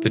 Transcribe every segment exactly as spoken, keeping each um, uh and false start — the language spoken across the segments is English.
The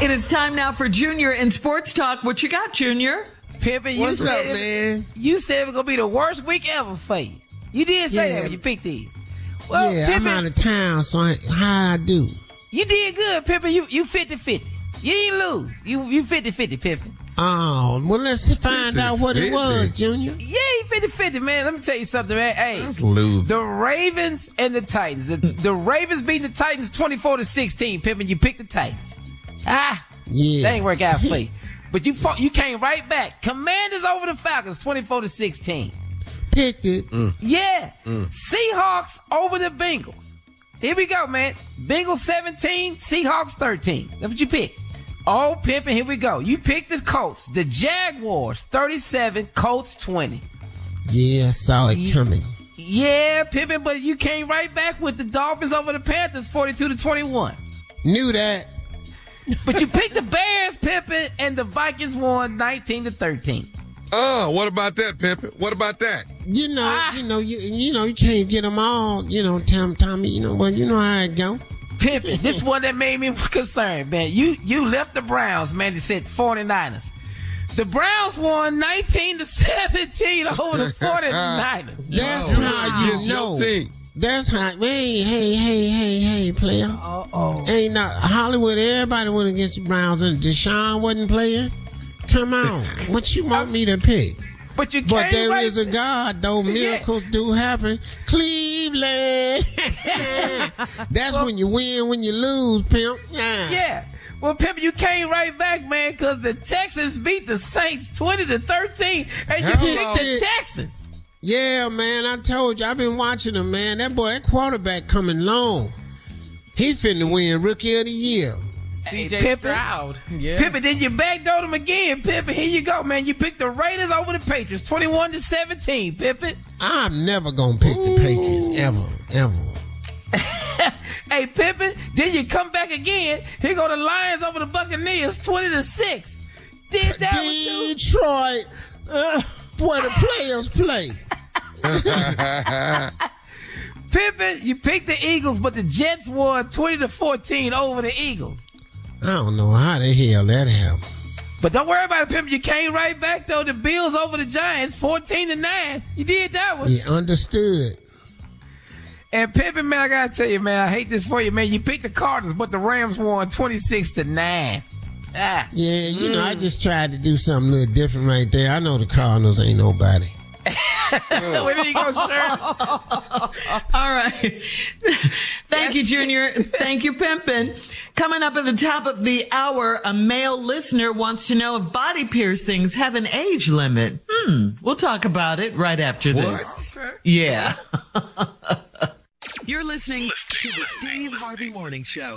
It is time now for Junior in Sports Talk. What you got, Junior? Pimpin', you What's said up, man? You said it was going to be the worst week ever for you. You did say yeah. that when you picked these. Well, yeah, Pimpin', I'm out of town, so I, how I do? You did good, Pimpin'. You you fifty fifty. You ain't lose. You you fifty fifty, Pimpin'. Oh, well, let's find fifty, out what fifty. It was, Junior. Yeah, fifty fifty, man. Let me tell you something, man. Hey, that's loser. The Ravens and the Titans. The, the Ravens beating the Titans twenty-four to sixteen, Pimpin'. You picked the Titans. Ah, yeah. That ain't work out for you. But you fought, you came right back. Commanders over the Falcons, twenty-four to sixteen. Picked it. Mm. Yeah. Mm. Seahawks over the Bengals. Here we go, man. Bengals seventeen, Seahawks thirteen. That's what you picked. Oh, pimping, here we go. You picked the Colts. The Jaguars, thirty-seven, Colts twenty. Yeah, saw it coming. Yeah, pimping, but you came right back with the Dolphins over the Panthers, forty-two to twenty-one. Knew that. But you picked the Bears, Pimpin', and the Vikings won nineteen to thirteen. Oh, what about that, Pimpin'? What about that? You know, ah. you know, you you know, you can't get them all. You know, Tom, Tommy, you know, well, you know how it go. Pimpin', this one that made me concerned, man. You you left the Browns, man. They said forty-niners. The Browns won nineteen to seventeen over the forty-niners. That's oh, how you it's know. Your team. That's hot. Hey, hey, hey, hey, hey, player. Uh-oh. Ain't not Hollywood. Everybody went against the Browns and Deshaun wasn't playing. Come on. What you want me to pick? But you can't. But there right is a God, though. Miracles yeah. do happen. Cleveland. That's well, when you win, when you lose, Pimp. Yeah. yeah. Well, Pimp, you came right back, man, because the Texans beat the Saints twenty to thirteen, and you Hello. picked the Texans. Yeah, man, I told you. I've been watching him, man. That boy, that quarterback coming long. He finna win Rookie of the Year. C J Hey, Stroud. Yeah. Pippen, then you backdoor him again, Pippen. Here you go, man. You picked the Raiders over the Patriots, twenty-one to seventeen, Pippen. I'm never going to pick Ooh. the Patriots, ever, ever. Hey, Pippen, then you come back again. Here go the Lions over the Buccaneers, twenty to six. Did that Detroit. With you? Boy, the players play. Pimpin', you picked the Eagles, but the Jets won twenty to fourteen over the Eagles. I don't know how the hell that happened. But don't worry about it, Pimpin'. You came right back, though. The Bills over the Giants, fourteen to nine. You did that one. You understood. And Pimpin', man, I got to tell you, man, I hate this for you, man. You picked the Cardinals, but the Rams won twenty-six to nine. Ah. Yeah, you know, mm. I just tried to do something a little different right there. I know the Cardinals ain't nobody. Where did he go, sir? All right. Thank yes. you, Junior. Thank you, Pimpin. Coming up at the top of the hour, a male listener wants to know if body piercings have an age limit. Hmm. We'll talk about it right after what? this. Yeah. You're listening to the Steve Harvey Morning Show.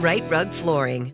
Right Rug Flooring.